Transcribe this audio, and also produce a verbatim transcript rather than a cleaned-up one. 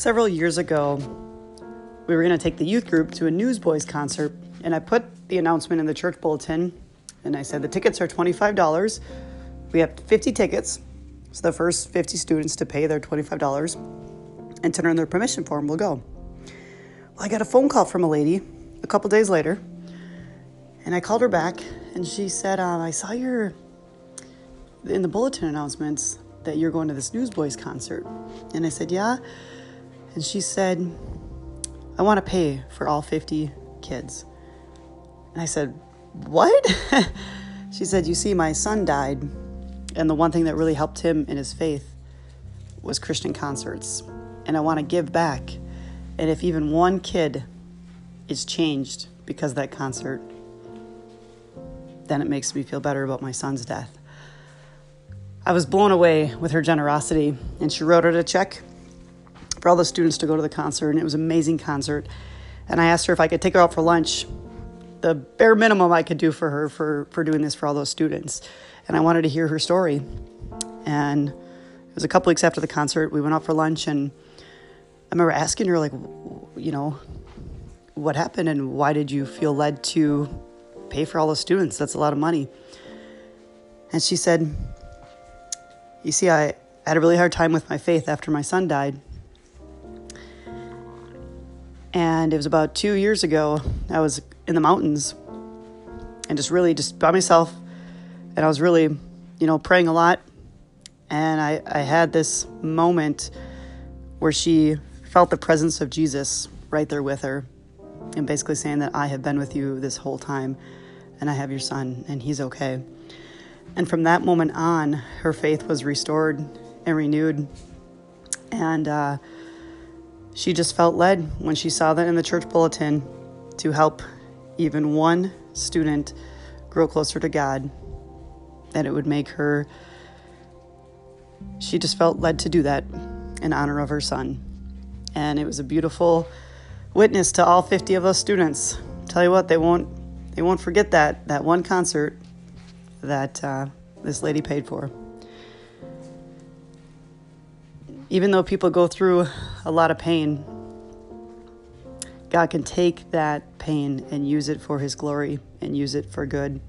Several years ago, we were going to take the youth group to a Newsboys concert, and I put the announcement in the church bulletin, and I said the tickets are twenty-five dollars. We have fifty tickets, so the first fifty students to pay their twenty-five dollars and turn in their permission form will go. Well, I got a phone call from a lady a couple days later, and I called her back, and she said, um, I saw your, in the bulletin announcements, that you're going to this Newsboys concert. And I said, yeah. And she said, I want to pay for all fifty kids. And I said, what? She said, you see, my son died, and the one thing that really helped him in his faith was Christian concerts. And I want to give back. And if even one kid is changed because of that concert, then it makes me feel better about my son's death. I was blown away with her generosity, and she wrote out a check for all the students to go to the concert, and it was an amazing concert. And I asked her if I could take her out for lunch, the bare minimum I could do for her for, for doing this for all those students. And I wanted to hear her story. And it was a couple weeks after the concert, we went out for lunch, and I remember asking her, like, you know, what happened and why did you feel led to pay for all the students? That's a lot of money. And she said, you see, I had a really hard time with my faith after my son died. And it was about two years ago, I was in the mountains and just really just by myself. And I was really, you know, praying a lot. And I, I had this moment where she felt the presence of Jesus right there with her, and basically saying that I have been with you this whole time, and I have your son, and he's okay. And from that moment on, her faith was restored and renewed. And uh, she just felt led when she saw that in the church bulletin to help even one student grow closer to God, that it would make her, she just felt led to do that in honor of her son. And it was a beautiful witness to all fifty of those students. Tell you what, they won't they won't forget that that one concert that uh, this lady paid for. Even though people go through a lot of pain, God can take that pain and use it for his glory and use it for good.